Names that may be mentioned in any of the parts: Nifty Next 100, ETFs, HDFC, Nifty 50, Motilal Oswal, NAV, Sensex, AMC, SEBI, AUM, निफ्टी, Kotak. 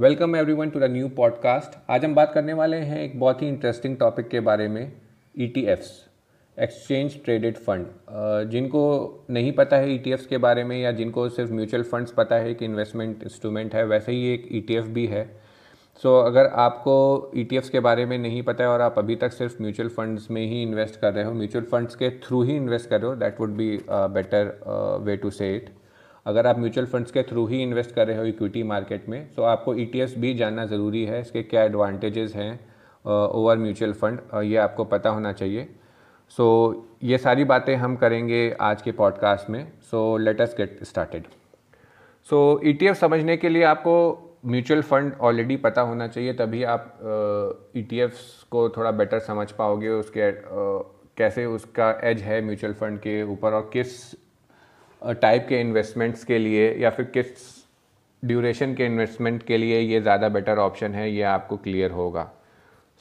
Welcome everyone to the new podcast. आज हम बात करने वाले हैं एक बहुत ही इंटरेस्टिंग टॉपिक के बारे में, ETFs, एक्सचेंज ट्रेडेड फंड। जिनको नहीं पता है ETFs के बारे में, या जिनको सिर्फ म्यूचुअल फंड्स पता है कि इन्वेस्टमेंट इंस्ट्रूमेंट है, वैसे ही एक ETF भी है। सो अगर आपको ETFs के बारे में नहीं पता है और आप अभी तक सिर्फ म्यूचुअल फंड्स में ही इन्वेस्ट कर रहे हो, म्यूचुअल फंड्स के थ्रू ही इन्वेस्ट कर रहे हो, that would be better way to say it. अगर आप म्यूचुअल फंड्स के थ्रू ही इन्वेस्ट कर रहे हो इक्विटी मार्केट में, तो आपको ETFs भी जानना ज़रूरी है। इसके क्या एडवांटेजेस हैं ओवर म्यूचुअल फंड, ये आपको पता होना चाहिए। सो ये सारी बातें हम करेंगे आज के पॉडकास्ट में। So let us get started. So ETF समझने के लिए आपको म्यूचुअल फंड ऑलरेडी पता होना चाहिए, तभी आप ETFs को थोड़ा बेटर समझ पाओगे, उसके कैसे उसका एज है म्यूचुअल फंड के ऊपर, और किस टाइप के इन्वेस्टमेंट्स के लिए या फिर किस ड्यूरेशन के इन्वेस्टमेंट के लिए ये ज़्यादा बेटर ऑप्शन है, ये आपको क्लियर होगा।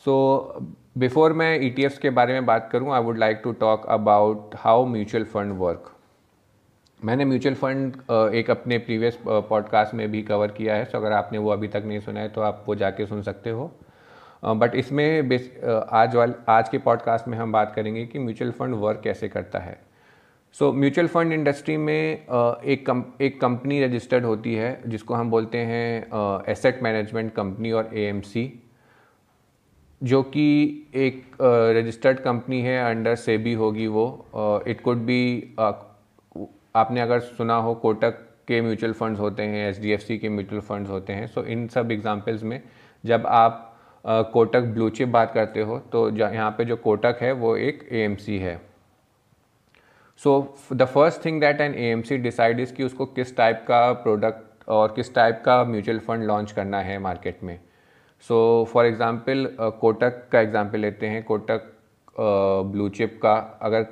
सो बिफोर मैं ETFs के बारे में बात करूं, I would like to talk about how mutual fund work. मैंने म्यूचुअल फंड एक अपने प्रीवियस पॉडकास्ट में भी कवर किया है, सो अगर आपने वो अभी तक नहीं सुना है तो आप वो जाके सुन सकते हो। बट इसमें आज के पॉडकास्ट में हम बात करेंगे कि म्यूचुअल फंड वर्क कैसे करता है। सो म्यूचुअल फंड इंडस्ट्री में एक कंपनी रजिस्टर्ड होती है जिसको हम बोलते हैं एसेट मैनेजमेंट कंपनी और AMC, जो कि एक रजिस्टर्ड कंपनी है, अंडर सेबी होगी वो। इट कुड बी, आपने अगर सुना हो कोटक के म्यूचुअल फंड्स होते हैं, HDFC के म्यूचुअल फंड्स होते हैं। सो इन सब एग्जांपल्स में जब आप कोटक ब्लू चिप बात करते हो, तो यहाँ पे जो कोटक है वो एक AMC है। So the first thing that an AMC decide is कि उसको किस टाइप का प्रोडक्ट और किस टाइप का म्यूचुअल फंड लॉन्च करना है मार्केट में। सो फॉर एग्ज़ाम्पल कोटक का एग्ज़ाम्पल लेते हैं, कोटक ब्लू चिप का, अगर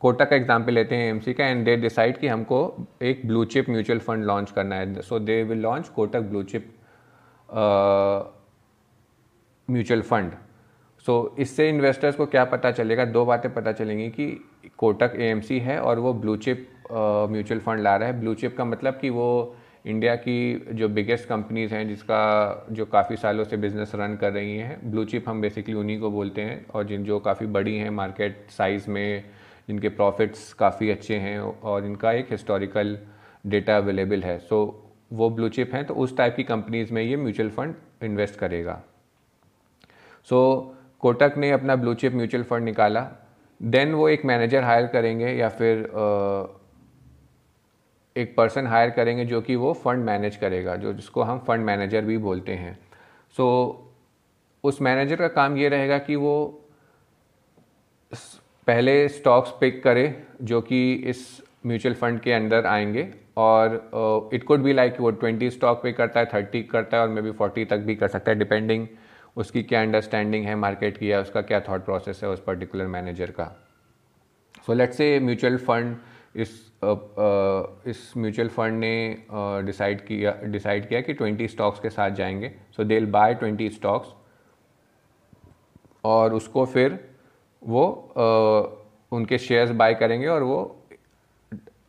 कोटक का एग्ज़ाम्पल लेते हैं AMC का, एंड दे डिसाइड कि हमको एक blue chip mutual fund launch करना है। So they will launch Kotak blue chip mutual fund. So इससे इन्वेस्टर्स को क्या पता चलेगा, दो बातें पता चलेंगी कि कोटक AMC है और वो ब्लू चिप म्यूचुअल फंड ला रहा है। ब्लू चिप का मतलब कि वो इंडिया की जो बिगेस्ट कंपनीज़ हैं, जिसका जो काफ़ी सालों से बिज़नेस रन कर रही हैं, ब्लू चिप हम बेसिकली उन्हीं को बोलते हैं, और जिन जो काफ़ी बड़ी हैं मार्केट साइज़ में, जिनके प्रॉफिट्स काफ़ी अच्छे हैं और इनका एक हिस्टोरिकल डेटा अवेलेबल है। सो वो ब्लू चिप हैं, तो उस टाइप की कंपनीज़ में ये म्यूचुअल फंड इन्वेस्ट करेगा। सो कोटक ने अपना ब्लू चिप म्यूचुअल फंड निकाला, देन वो एक मैनेजर हायर करेंगे या फिर एक पर्सन हायर करेंगे जो कि वो फंड मैनेज करेगा, जो जिसको हम फंड मैनेजर भी बोलते हैं। सो उस मैनेजर का काम ये रहेगा कि वो पहले स्टॉक्स पिक करे जो कि इस म्यूचुअल फंड के अंदर आएंगे, और इट कुड बी लाइक वो 20 स्टॉक पिक करता है, 30 करता है, और मे बी 40 तक भी कर सकता है, डिपेंडिंग उसकी क्या अंडरस्टैंडिंग है मार्केट की, या उसका क्या थॉट प्रोसेस है उस पर्टिकुलर मैनेजर का। So let's say mutual fund इस म्यूचुअल फंड ने डिसाइड किया कि 20 स्टॉक्स के साथ जाएंगे। So they will buy 20 stocks, और उसको फिर वो उनके शेयर्स बाय करेंगे, और वो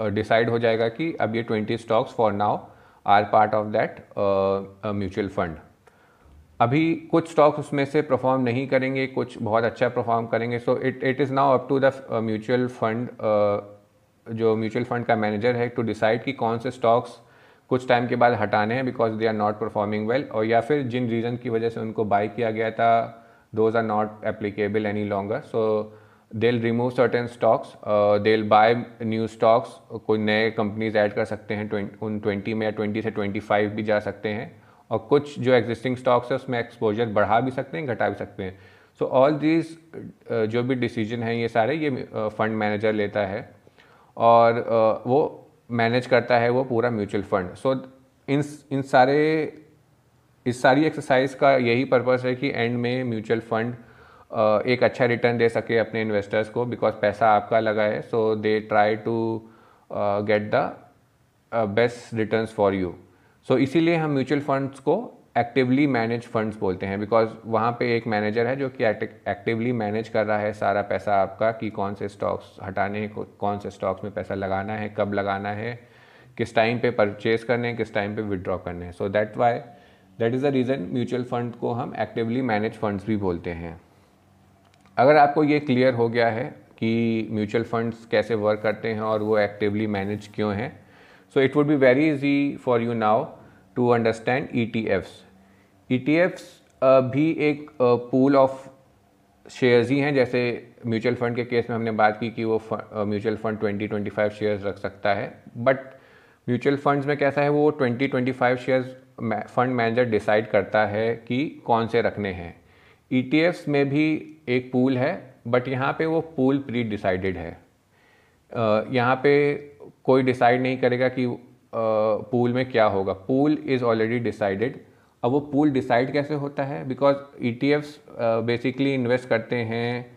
डिसाइड हो जाएगा कि अब ये 20 stocks for now are part of that mutual fund. अभी कुछ स्टॉक्स उसमें से परफॉर्म नहीं करेंगे, कुछ बहुत अच्छा परफॉर्म करेंगे। So it is now up to the mutual fund, जो म्यूचुअल फंड का मैनेजर है, टू डिसाइड कि कौन से स्टॉक्स कुछ टाइम के बाद हटाने हैं because they are not performing well, और या फिर जिन रीज़न की वजह से उनको बाय किया गया था, those are not applicable any longer. So they will remove certain stocks, they will buy new stocks, कोई नए कंपनीज ऐड कर सकते हैं, उन 20 में, या 20 से 25 भी जा सकते हैं, और कुछ जो एग्जिस्टिंग स्टॉक्स है उसमें एक्सपोजर बढ़ा भी सकते हैं, घटा भी सकते हैं। सो ऑल दीज जो भी डिसीजन हैं, ये सारे ये फंड मैनेजर लेता है, और वो मैनेज करता है वो पूरा म्यूचुअल फंड। सो इस सारी एक्सरसाइज का यही पर्पस है कि एंड में म्यूचुअल फंड एक अच्छा रिटर्न दे सके अपने इन्वेस्टर्स को, बिकॉज पैसा आपका लगा है। So they try to get the best returns for you. So इसीलिए हम म्यूचुअल फंड्स को एक्टिवली मैनेज फंड्स बोलते हैं, बिकॉज वहाँ पे एक मैनेजर है जो कि एक्टिवली मैनेज कर रहा है सारा पैसा आपका, कि कौन से स्टॉक्स हटाने हैं, कौन से स्टॉक्स में पैसा लगाना है, कब लगाना है, किस टाइम पे परचेज करने हैं, किस टाइम पे विड्रॉ करने हैं। So that why that is the reason mutual fund को हम एक्टिवली मैनेज फंड्स भी बोलते हैं। अगर आपको ये क्लियर हो गया है कि म्यूचुअल फंड्स कैसे वर्क करते हैं और वो एक्टिवली मैनेज क्यों हैं, so it would be very easy for you now to understand ETFs। ETFs भी एक पूल ऑफ शेयर्स ही हैं। जैसे म्यूचुअल फंड के केस में हमने बात की कि वो म्यूचुअल फंड 20-25 शेयर्स रख सकता है, बट म्यूचुअल फंड्स में कैसा है, वो 20-25 शेयर्स फंड मैनेजर डिसाइड करता है कि कौन से रखने हैं। ETFs में भी एक पूल है, बट यहाँ पे वो पूल प्री डिसाइडेड है। यहाँ पे कोई डिसाइड नहीं करेगा कि पूल में क्या होगा, पूल इज़ ऑलरेडी डिसाइडेड। अब वो पूल डिसाइड कैसे होता है, बिकॉज ETFs बेसिकली इन्वेस्ट करते हैं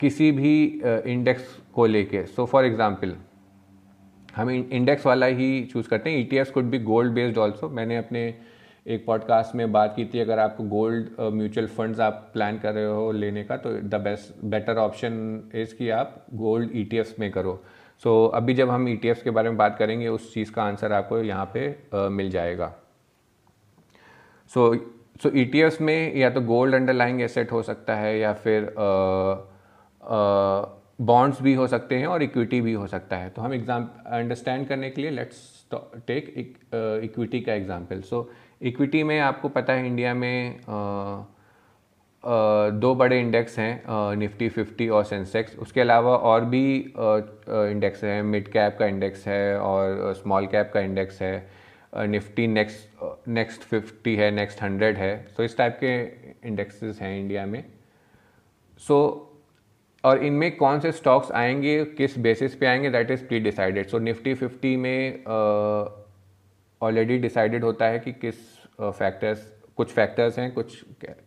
किसी भी इंडेक्स को लेके। सो फॉर एग्जांपल हम इंडेक्स वाला ही चूज़ करते हैं। ETFs could be gold based also. मैंने अपने एक पॉडकास्ट में बात की थी, अगर आपको गोल्ड म्यूचुअल फंड्स आप प्लान कर रहे हो लेने का, तो the best better option is कि आप गोल्ड ETFs में करो। सो अभी जब हम ETFs के बारे में बात करेंगे उस चीज़ का आंसर आपको यहाँ पे मिल जाएगा। सो ETFs में या तो गोल्ड अंडरलाइंग एसेट हो सकता है, या फिर बॉन्ड्स भी हो सकते हैं और इक्विटी भी हो सकता है। तो हम अंडरस्टैंड करने के लिए लेट्स टेक इक्विटी का एग्जांपल। सो इक्विटी में आपको पता है इंडिया में दो बड़े इंडेक्स हैं, निफ्टी 50 और सेंसेक्स। उसके अलावा और भी इंडेक्स हैं, मिड कैप का इंडेक्स है और स्मॉल कैप का इंडेक्स है, निफ्टी नेक्स्ट 50 है, नेक्स्ट 100 है। सो इस टाइप के इंडेक्सेस हैं इंडिया में। और इनमें कौन से स्टॉक्स आएंगे, किस बेसिस पे आएंगे, that is pre decided. So निफ्टी 50 में ऑलरेडी डिसाइडेड होता है कि किस फैक्टर्स हैं, कुछ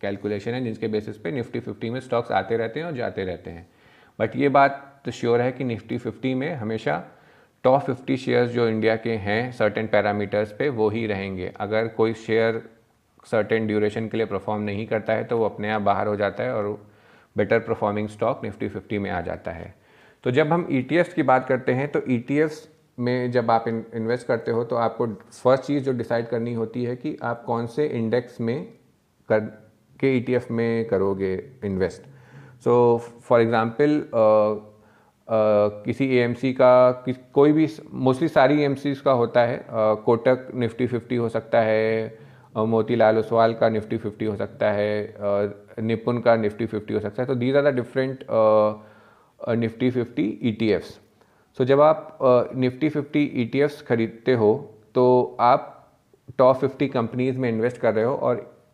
कैलकुलेशन हैं जिनके बेसिस पे निफ्टी 50 में स्टॉक्स आते रहते हैं और जाते रहते हैं। बट ये बात तो श्योर है कि निफ्टी 50 में हमेशा टॉप 50 शेयर्स जो इंडिया के हैं सर्टेन पैरामीटर्स पे वो ही रहेंगे। अगर कोई शेयर सर्टेन ड्यूरेशन के लिए परफॉर्म नहीं करता है तो वो अपने आप बाहर हो जाता है और बेटर परफॉर्मिंग स्टॉक निफ्टी 50 में आ जाता है। तो जब हम ETFs की बात करते हैं, तो ETFs में जब आप इन्वेस्ट करते हो तो आपको फर्स्ट चीज़ जो डिसाइड करनी होती है कि आप कौन से इंडेक्स में ETF में करोगे इन्वेस्ट। सो फॉर एग्ज़ाम्पल किसी AMC का कोई भी, मोस्टली सारी AMCs का होता है, कोटक निफ्टी 50 हो सकता है, मोतीलाल ओसवाल का निफ्टी 50 हो सकता है, निपुण का निफ्टी 50 हो सकता है। तो these are the different निफ्टी 50 ETFs। सो जब आप निफ्टी 50 ETFs खरीदते हो तो आप टॉप 50 कंपनीज़ में इन्वेस्ट कर रहे हो, और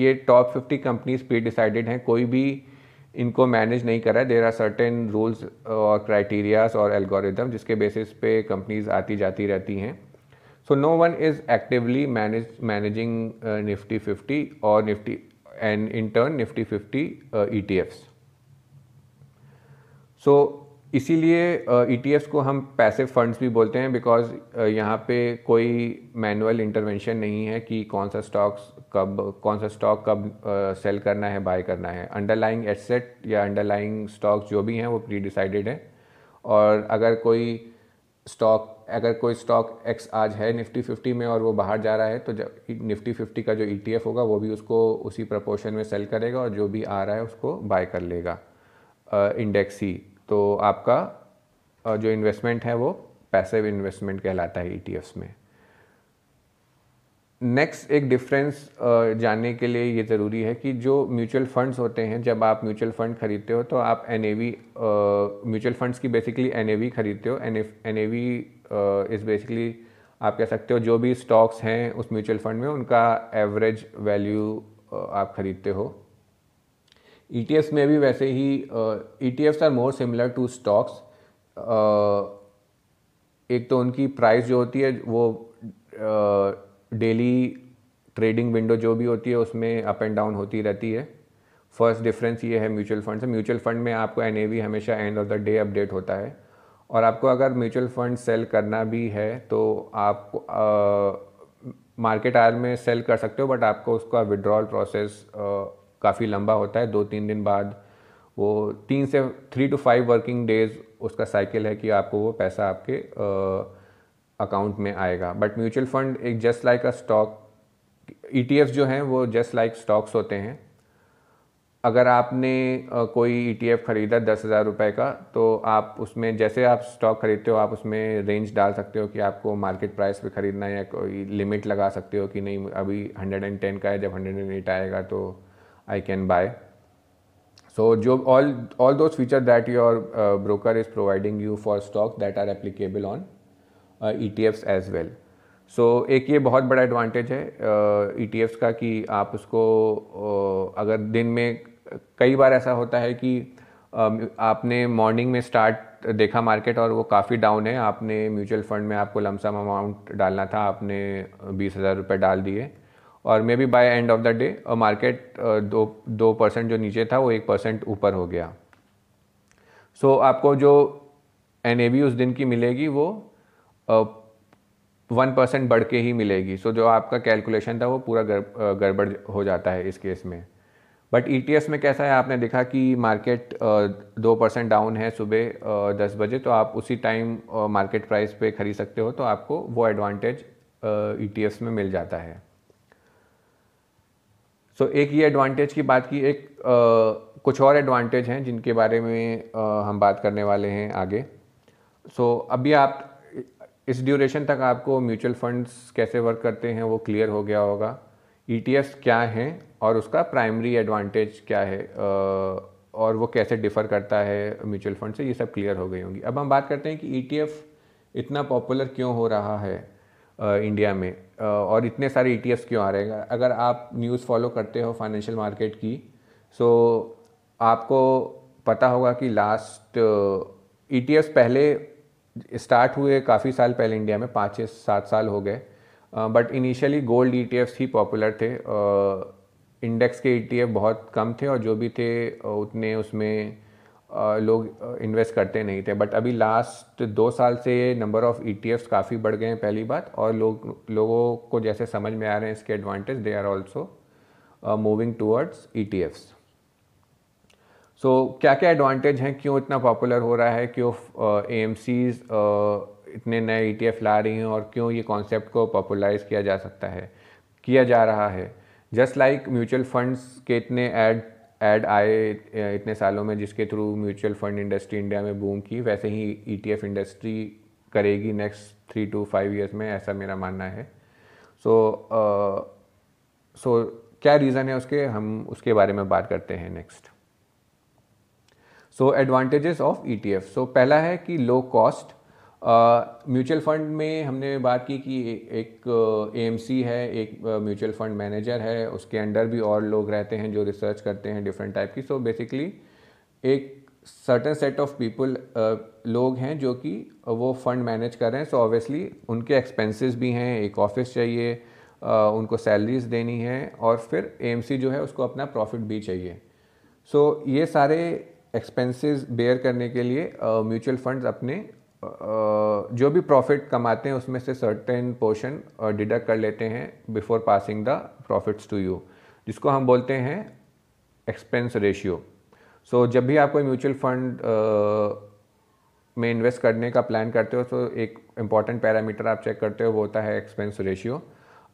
ये टॉप 50 कंपनीज़ प्री डिसाइडेड हैं, कोई भी इनको मैनेज नहीं कर रहा है। देयर आर सर्टेन रूल्स और क्राइटेरियाज और एल्गोरिदम जिसके बेसिस पे कंपनीज़ आती जाती रहती हैं। So no one is actively managing निफ्टी 50 और निफ्टी and in turn निफ्टी 50 ETFs। सो इसीलिए ETFs को हम पैसिव फंड्स भी बोलते हैं, बिकॉज यहाँ पे कोई मैनुअल इंटरवेंशन नहीं है कि कौन सा स्टॉक कब सेल करना है, बाय करना है। अंडरलाइंग एसेट या अंडरलाइंग स्टॉक जो भी हैं वो प्री डिसाइडेड है। और अगर कोई स्टॉक X आज है निफ्टी 50 में और वो बाहर जा रहा है, तो जब निफ्टी 50 का जो ETF होगा वो भी उसको उसी प्रपोर्शन में सेल करेगा और जो भी आ रहा है उसको बाय कर लेगा इंडेक्स ही। तो आपका जो इन्वेस्टमेंट है वो पैसिव इन्वेस्टमेंट कहलाता है ETFs में। नेक्स्ट एक डिफरेंस जानने के लिए ये ज़रूरी है कि जो म्यूचुअल फंड्स होते हैं, जब आप म्यूचुअल फंड खरीदते हो तो आप NAV म्यूचुअल फंड्स की बेसिकली NAV खरीदते हो। NAV इज़ बेसिकली आप कह सकते हो जो भी स्टॉक्स हैं उस म्यूचुअल फंड में उनका एवरेज वैल्यू आप खरीदते हो। ETFs में भी वैसे ही ETFs are more similar to stocks. एक तो उनकी प्राइस जो होती है वो डेली ट्रेडिंग विंडो जो भी होती है उसमें अप एंड डाउन होती रहती है। फर्स्ट डिफरेंस ये है म्यूचुअल फंड से। म्यूचुअल फंड में आपको NAV हमेशा end of the day update होता है, और आपको अगर म्यूचुअल फंड सेल करना भी है तो आप मार्केट आवर में सेल कर सकते हो, बट आपको उसका विड्रॉल प्रोसेस काफ़ी लंबा होता है। 2-3 दिन बाद वो 3 से 5 वर्किंग डेज उसका साइकिल है कि आपको वो पैसा आपके अकाउंट में आएगा। बट म्यूचुअल फंड एक just like a stock, ETFs जो हैं वो जस्ट लाइक स्टॉक्स होते हैं। अगर आपने कोई ETF ख़रीदा 10,000 रुपये का, तो आप उसमें जैसे आप स्टॉक ख़रीदते हो आप उसमें रेंज डाल सकते हो कि आपको मार्केट प्राइस पे ख़रीदना है, या कोई लिमिट लगा सकते हो कि नहीं अभी 110 का है, जब 108 आएगा तो आई कैन बाय। सो जो all those feature that your broker is providing you for stock that are applicable on ETFs as well. So एक ये बहुत बड़ा एडवांटेज है ETFs का कि आप उसको अगर दिन में, कई बार ऐसा होता है कि आपने मॉर्निंग में स्टार्ट देखा मार्केट और वो काफ़ी डाउन है, आपने म्यूचुअल फंड में आपको लमसम अमाउंट डालना था, आपने 20,000 रुपये डाल दिए और maybe by end of the day market 2% जो नीचे था वो 1% ऊपर हो गया। सो आपको जो NAV उस दिन की मिलेगी वो 1% बढ़ के ही मिलेगी। सो जो आपका कैलकुलेशन था वो पूरा गड़बड़ हो जाता है इस केस में। बट ETFs में कैसा है, आपने देखा कि मार्केट 2% डाउन है सुबह 10 बजे, तो आप उसी टाइम मार्केट प्राइस पे खरीद सकते हो, तो आपको वो एडवांटेज ETFs में मिल जाता है। सो एक ये एडवांटेज की बात की, एक कुछ और एडवांटेज हैं जिनके बारे में हम बात करने वाले हैं आगे। सो अभी आप इस ड्यूरेशन तक आपको म्यूचुअल फंड्स कैसे वर्क करते हैं वो क्लियर हो गया होगा, ETFs क्या हैं और उसका प्राइमरी एडवांटेज क्या है और वो कैसे डिफ़र करता है म्यूचुअल फंड से, ये सब क्लियर हो गई होंगी। अब हम बात करते हैं कि ETF इतना पॉपुलर क्यों हो रहा है इंडिया में और इतने सारे ETFs क्यों आ रहे हैं। अगर आप न्यूज़ फॉलो करते हो फाइनेंशियल मार्केट की, सो आपको पता होगा कि लास्ट ETFs पहले स्टार्ट हुए काफ़ी साल पहले इंडिया में, 5-7 साल हो गए, बट इनिशियली गोल्ड ETFs ही पॉपुलर थे। इंडेक्स के ETF बहुत कम थे और जो भी थे उतने उसमें लोग इन्वेस्ट करते नहीं थे। बट अभी लास्ट 2 साल से नंबर ऑफ़ ETFs काफ़ी बढ़ गए हैं पहली बात, और लोगों को जैसे समझ में आ रहे हैं इसके advantage, they are also moving towards ETFs। So क्या क्या एडवांटेज हैं, क्यों इतना पॉपुलर हो रहा है, क्यों AMCs इतने नए ETF ला रही हैं और क्यों ये कॉन्सेप्ट को पॉपुलराइज किया जा सकता है, किया जा रहा है। जस्ट लाइक म्यूचुअल फंड्स के इतने ऐड आए इतने सालों में जिसके through mutual fund industry India में बूम की, वैसे ही ETF इंडस्ट्री करेगी नेक्स्ट 3 to 5 ईयर्स में, ऐसा मेरा मानना है। सो क्या रीज़न है उसके, हम उसके बारे में बात करते हैं next. So advantages of ETF। So पहला है कि लो कॉस्ट। म्यूचुअल फंड में हमने बात की कि एक AMC है, एक म्यूचुअल फंड मैनेजर है, उसके अंडर भी और लोग रहते हैं जो रिसर्च करते हैं डिफरेंट टाइप की। सो बेसिकली एक सर्टेन सेट ऑफ पीपल लोग हैं जो कि वो फंड मैनेज कर रहे हैं। सो ऑब्वियसली उनके एक्सपेंसेस भी हैं, एक ऑफिस चाहिए, उनको सैलरीज देनी है, और फिर AMC जो है उसको अपना प्रॉफिट भी चाहिए। सो ये सारे एक्सपेंसेस बेयर करने के लिए म्यूचुअल फंड्स अपने जो भी प्रॉफिट कमाते हैं उसमें से सर्टेन पोर्शन डिडक्ट कर लेते हैं before passing the profits to you, जिसको हम बोलते हैं एक्सपेंस रेशियो। सो जब भी आप कोई म्यूचुअल फंड में इन्वेस्ट करने का प्लान करते हो तो एक इम्पॉर्टेंट पैरामीटर आप चेक करते हो, वो होता है एक्सपेंस रेशियो।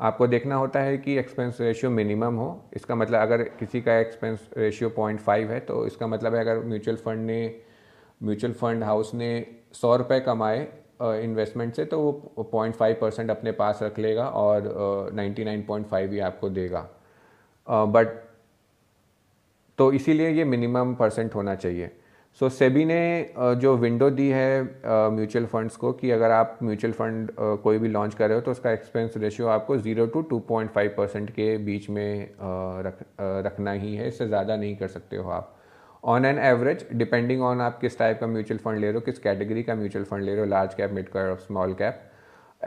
आपको देखना होता है कि एक्सपेंस रेशियो मिनिमम हो, इसका मतलब अगर किसी का एक्सपेंस रेशियो 0.5 है तो इसका मतलब है अगर म्यूचुअल फंड हाउस ने 100 रुपये कमाए इन्वेस्टमेंट से तो वो 0.5% अपने पास रख लेगा और 99.5 ही आपको देगा। बट तो इसीलिए ये मिनिमम परसेंट होना चाहिए। सो सेबी ने जो विंडो दी है म्यूचुअल फंड्स को कि अगर आप म्यूचुअल फंड कोई भी लॉन्च कर रहे हो तो उसका एक्सपेंस रेशियो आपको 0 to 2.5% के बीच में रखना ही है, इससे ज़्यादा नहीं कर सकते हो आप। On an average, depending on आप किस टाइप का म्यूचुअल फंड ले रहे हो, किस कैटेगरी का म्यूचुअल फंड ले रहे हो, large cap, mid cap, small cap,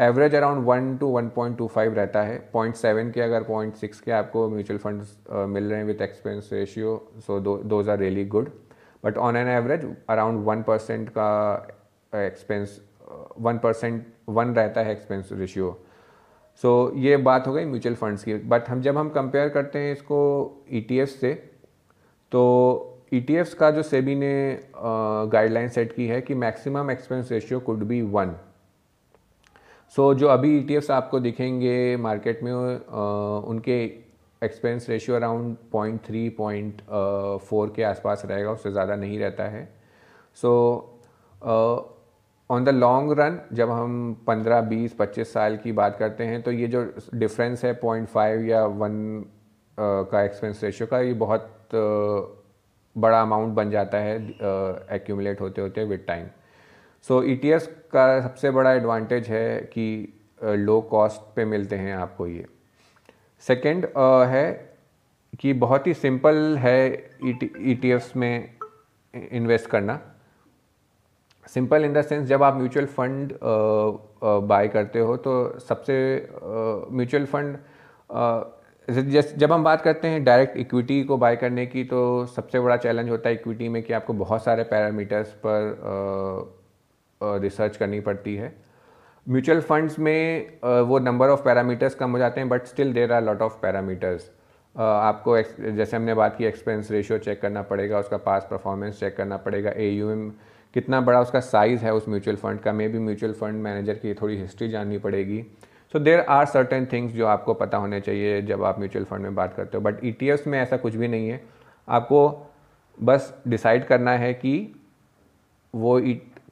average around 1 to 1.25 रहता है। 0.7 के अगर 0.6 के आपको म्यूचुअल फंड्स मिल रहे हैं with expense ratio, so those are really good. But on an average around 1% का एक्सपेंस, 1% रहता है एक्सपेंस रेशियो। सो ये बात हो गई म्यूचुअल फंड्स की। बट जब हम कंपेयर करते हैं इसको ETF से, तो ETFs का जो सेबी ने गाइडलाइन सेट की है कि maximum expense ratio could be 1। So जो अभी ETFs आपको दिखेंगे मार्केट में उनके एक्सपेंस रेशियो अराउंड 0.3-0.4 के आसपास रहेगा, उससे ज़्यादा नहीं रहता है। So on the long run जब हम 15, 20, 25 साल की बात करते हैं तो ये जो डिफरेंस है 0.5 या 1 का एक्सपेंस रेशियो का, ये बहुत बड़ा अमाउंट बन जाता है एक्यूमुलेट होते होते विद टाइम। सो ETFs का सबसे बड़ा एडवांटेज है कि लो कॉस्ट पे मिलते हैं आपको ये। सेकंड है कि बहुत ही सिंपल है ETFs में इन्वेस्ट करना। सिंपल इन द सेंस जब आप म्यूचुअल फंड बाय करते हो तो सबसे म्यूचुअल फंड जब हम बात करते हैं डायरेक्ट इक्विटी को बाय करने की तो सबसे बड़ा चैलेंज होता है इक्विटी में कि आपको बहुत सारे पैरामीटर्स पर रिसर्च करनी पड़ती है। म्यूचुअल फंड्स में वो नंबर ऑफ पैरामीटर्स कम हो जाते हैं but still there are lot of parameters. आपको जैसे हमने बात की एक्सपेंस रेशियो चेक करना पड़ेगा, उसका पास परफॉर्मेंस चेक करना पड़ेगा, AUM कितना बड़ा उसका साइज़ है उस म्यूचुअल फंड का, may be mutual fund manager की थोड़ी हिस्ट्री जाननी पड़ेगी। So there are certain things जो आपको पता होने चाहिए जब आप म्यूचुअल फंड में बात करते हो, बट ETFs में ऐसा कुछ भी नहीं है। आपको बस डिसाइड करना है कि वो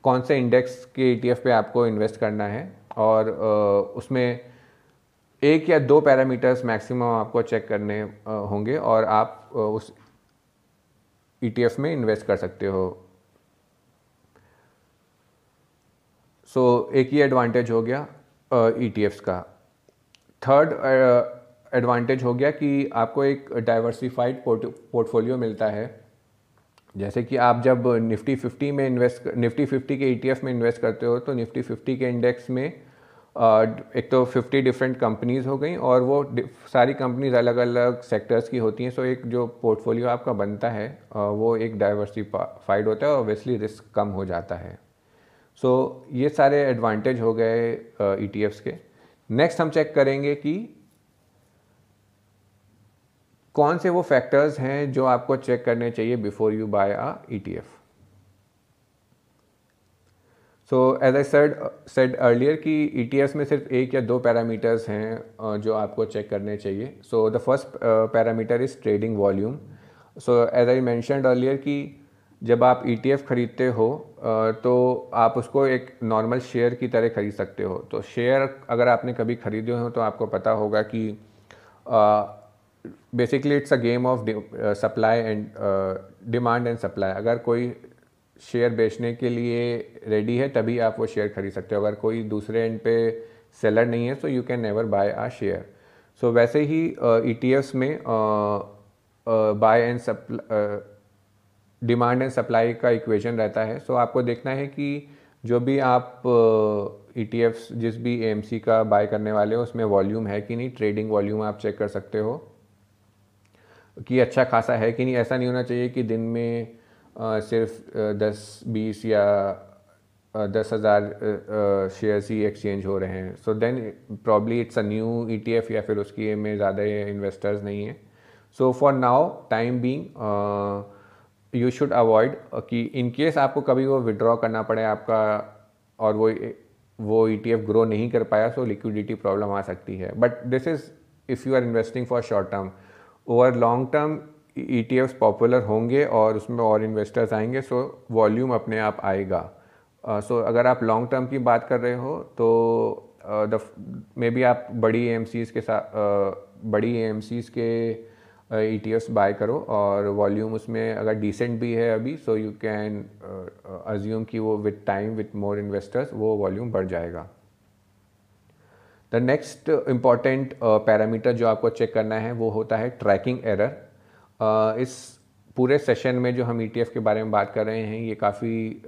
कौन से इंडेक्स के ETF पे आपको इन्वेस्ट करना है और उसमें 1 या 2 पैरामीटर्स मैक्सिमम आपको चेक करने होंगे और आप उस ETF में इन्वेस्ट कर सकते हो। सो एक ही एडवांटेज हो गया ETFs का। थर्ड एडवांटेज हो गया कि आपको एक डाइवर्सिफाइड पोर्टफोलियो मिलता है। जैसे कि आप जब निफ्टी 50 के ETF में इन्वेस्ट करते हो तो निफ्टी 50 के इंडेक्स में एक तो 50 डिफरेंट कंपनीज़ हो गई और वो सारी कंपनीज अलग अलग सेक्टर्स की होती हैं। सो एक जो पोर्टफोलियो आपका बनता है वो एक डाइवर्सिफाइड होता है और ऑब्वियसली रिस्क कम हो जाता है। सो ये सारे एडवांटेज हो गए ETFs के। नेक्स्ट हम चेक करेंगे कि कौन से वो फैक्टर्स हैं जो आपको चेक करने चाहिए before you buy a ETF। So as I said earlier कि ETFs में सिर्फ 1 या 2 पैरामीटर्स हैं जो आपको चेक करने चाहिए। So the first parameter is trading volume. So as I mentioned earlier कि जब आप ETF खरीदते हो तो आप उसको एक नॉर्मल शेयर की तरह खरीद सकते हो। तो शेयर अगर आपने कभी खरीदे हो तो आपको पता होगा कि basically it's a game of demand and supply. अगर कोई शेयर बेचने के लिए रेडी है तभी आप वो शेयर खरीद सकते हो, अगर कोई दूसरे एंड पे सेलर नहीं है so you can never buy a share. So वैसे ही ETFs में buy and demand and supply का इक्वेशन रहता है। सो आपको देखना है कि जो भी आप ETFs जिस भी AMC का बाय करने वाले हो उसमें वॉल्यूम है कि नहीं, ट्रेडिंग वॉल्यूम आप चेक कर सकते हो कि अच्छा खासा है कि नहीं। ऐसा नहीं होना चाहिए कि दिन में सिर्फ 10, 20 या 10,000 शेयर्स ही एक्सचेंज हो रहे हैं। So then probably it's a new ETF या फिर उसकी में ज़्यादा इन्वेस्टर्स नहीं है। So for now time being you should avoid कि इन केस आपको कभी वो विड्रॉ करना पड़े आपका और वो ETF ग्रो नहीं कर पाया सो लिक्विडिटी प्रॉब्लम आ सकती है। But this is if you are investing for short term. Over long term ETFs popular होंगे और उसमें और इन्वेस्टर्स आएंगे सो वॉल्यूम अपने आप आएगा। सो अगर आप लॉन्ग टर्म की बात कर रहे हो तो मे बी आप बड़ी AMCs के ETFs बाय करो और वॉल्यूम उसमें अगर डिसेंट भी है अभी सो यू कैन अज्यूम कि वो with time with more investors वो वॉल्यूम बढ़ जाएगा। द नेक्स्ट इम्पॉर्टेंट पैरामीटर जो आपको चेक करना है वो होता है ट्रैकिंग एरर। इस पूरे सेशन में जो हम ETF के बारे में बात कर रहे हैं ये काफ़ी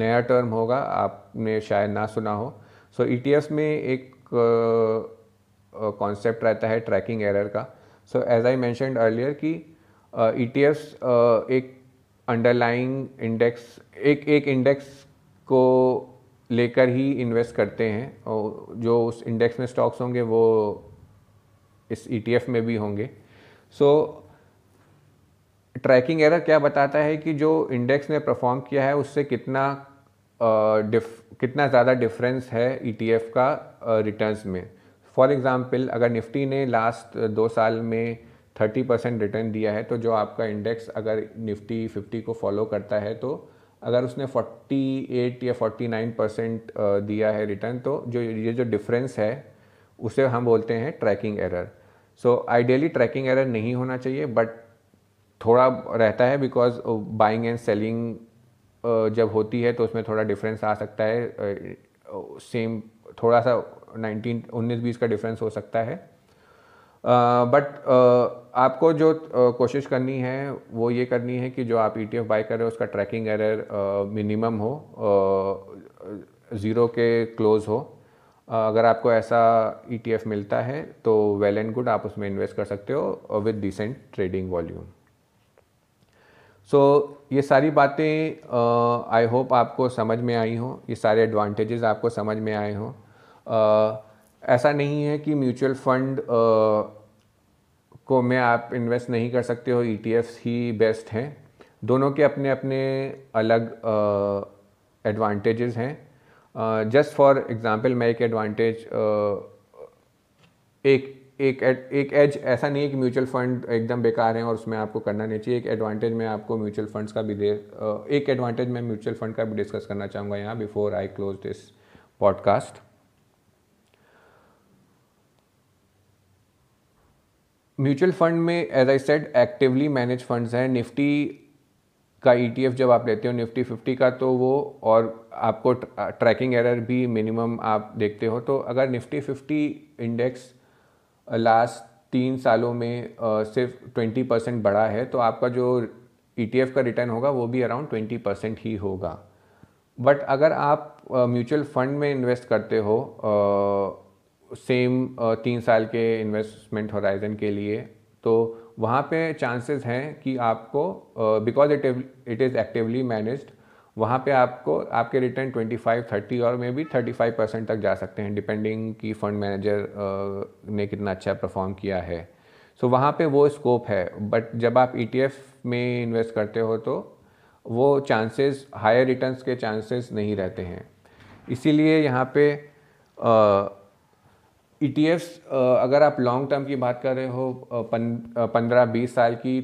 नया टर्म होगा, आपने शायद ना सुना हो। सो ETFs में एक कॉन्सेप्ट रहता है ट्रैकिंग एरर का। So as I mentioned earlier कि ETFs एक अंडरलाइंग इंडेक्स एक इंडेक्स को लेकर ही इन्वेस्ट करते हैं और जो उस इंडेक्स में स्टॉक्स होंगे वो इस ETF में भी होंगे। सो ट्रैकिंग एरर क्या बताता है कि जो इंडेक्स ने परफॉर्म किया है उससे कितना कितना ज़्यादा डिफरेंस है ETF का रिटर्न्स में। फॉर एग्ज़ाम्पल अगर निफ्टी ने लास्ट 2 साल में 30% रिटर्न दिया है, तो जो आपका इंडेक्स अगर निफ्टी 50 को फॉलो करता है, तो अगर उसने 48 या 49% दिया है रिटर्न, तो जो ये डिफरेंस है उसे हम बोलते हैं tracking error. So ideally tracking error नहीं होना चाहिए, बट थोड़ा रहता है बिकॉज बाइंग एंड सेलिंग जब होती है तो उसमें थोड़ा डिफरेंस आ सकता है, सेम थोड़ा सा 19-20 का डिफरेंस हो सकता है। बट आपको जो कोशिश करनी है वो ये करनी है कि जो आप ETF बाय कर रहे हो उसका ट्रैकिंग एरर मिनिमम हो, 0 के क्लोज हो। अगर आपको ऐसा ETF मिलता है तो वेल एंड गुड, आप उसमें इन्वेस्ट कर सकते हो with decent trading volume. So ये सारी बातें आई होप आपको समझ में आई हों, ये सारे एडवांटेजेस आपको समझ में आए हों। ऐसा नहीं है कि म्यूचुअल फंड को में आप इन्वेस्ट नहीं कर सकते हो, ETFs ही बेस्ट हैं। दोनों के अपने अपने अलग एडवांटेजेस हैं। जस्ट फॉर एग्जांपल मैं एक एडवांटेज एक एज, ऐसा नहीं है कि म्यूचुअल फंड एकदम बेकार हैं और उसमें आपको करना नहीं चाहिए। एक एडवांटेज में आपको म्यूचुअल फंड्स का भी एक एडवांटेज मैं म्यूचुअल फंड का भी डिस्कस करना चाहूँगा यहाँ before I close this podcast. Mutual fund में as I said actively manage funds हैं। निफ्टी का ETF जब आप लेते हो, निफ्टी 50 का, तो वो और आपको ट्रैकिंग एरर भी मिनिमम आप देखते हो। तो अगर निफ्टी 50 इंडेक्स लास्ट 3 सालों में सिर्फ 20% बढ़ा है, तो आपका जो ETF का रिटर्न होगा वो भी अराउंड 20% ही होगा। बट अगर आप म्यूचुअल फंड में इन्वेस्ट करते हो सेम 3 साल के इन्वेस्टमेंट होराइजन के लिए, तो वहाँ पे चांसेस हैं कि आपको because it is actively managed, वहाँ पे आपको आपके रिटर्न 25-30 और मे बी 35% तक जा सकते हैं, डिपेंडिंग कि फंड मैनेजर ने कितना अच्छा परफॉर्म किया है। सो वहाँ पे वो स्कोप है। बट जब आप ETF में इन्वेस्ट करते हो तो वो चांसेस, हायर रिटर्न्स के चांसेस नहीं रहते हैं। इसीलिए यहाँ पे ETFs अगर आप लॉन्ग टर्म की बात कर रहे हो 15-20 साल की,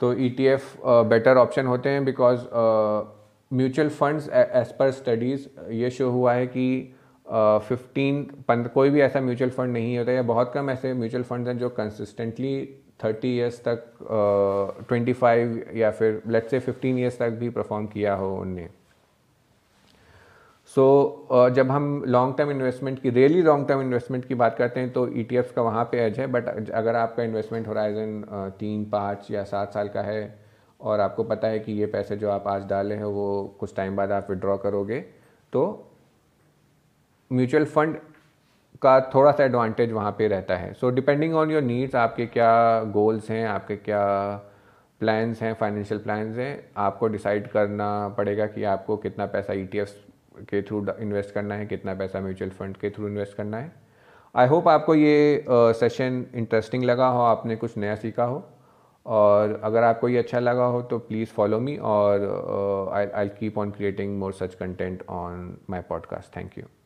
तो ETF बेटर ऑप्शन होते हैं because mutual funds as per studies ये शो हुआ है कि कोई भी ऐसा म्यूचुअल फंड नहीं होता या बहुत कम ऐसे म्यूचुअल फंड्स हैं जो कंसिस्टेंटली 30 इयर्स तक 25 या फिर लेट्स से 15 इयर्स तक भी परफॉर्म किया हो उनने। सो जब हम लॉन्ग टर्म इन्वेस्टमेंट की, रियली लॉन्ग टर्म इन्वेस्टमेंट की बात करते हैं, तो ETFs का वहाँ पे एज है। बट अगर आपका इन्वेस्टमेंट होराइजन 3-5 या 7 साल का है और आपको पता है कि ये पैसे जो आप आज डाले हैं वो कुछ टाइम बाद आप विड्रॉ करोगे, तो म्यूचुअल फंड का थोड़ा सा एडवांटेज वहाँ पे रहता है। So depending on your needs, आपके क्या गोल्स हैं, आपके क्या प्लान्स हैं, फाइनेंशियल प्लान्स हैं, आपको डिसाइड करना पड़ेगा कि आपको कितना पैसा ETFs के थ्रू इन्वेस्ट करना है, कितना पैसा म्यूचुअल फंड के थ्रू इन्वेस्ट करना है। आई होप आपको ये सेशन इंटरेस्टिंग लगा हो, आपने कुछ नया सीखा हो, और अगर आपको ये अच्छा लगा हो तो प्लीज़ फॉलो मी और I keep on creating more such content on my podcast. Thank you.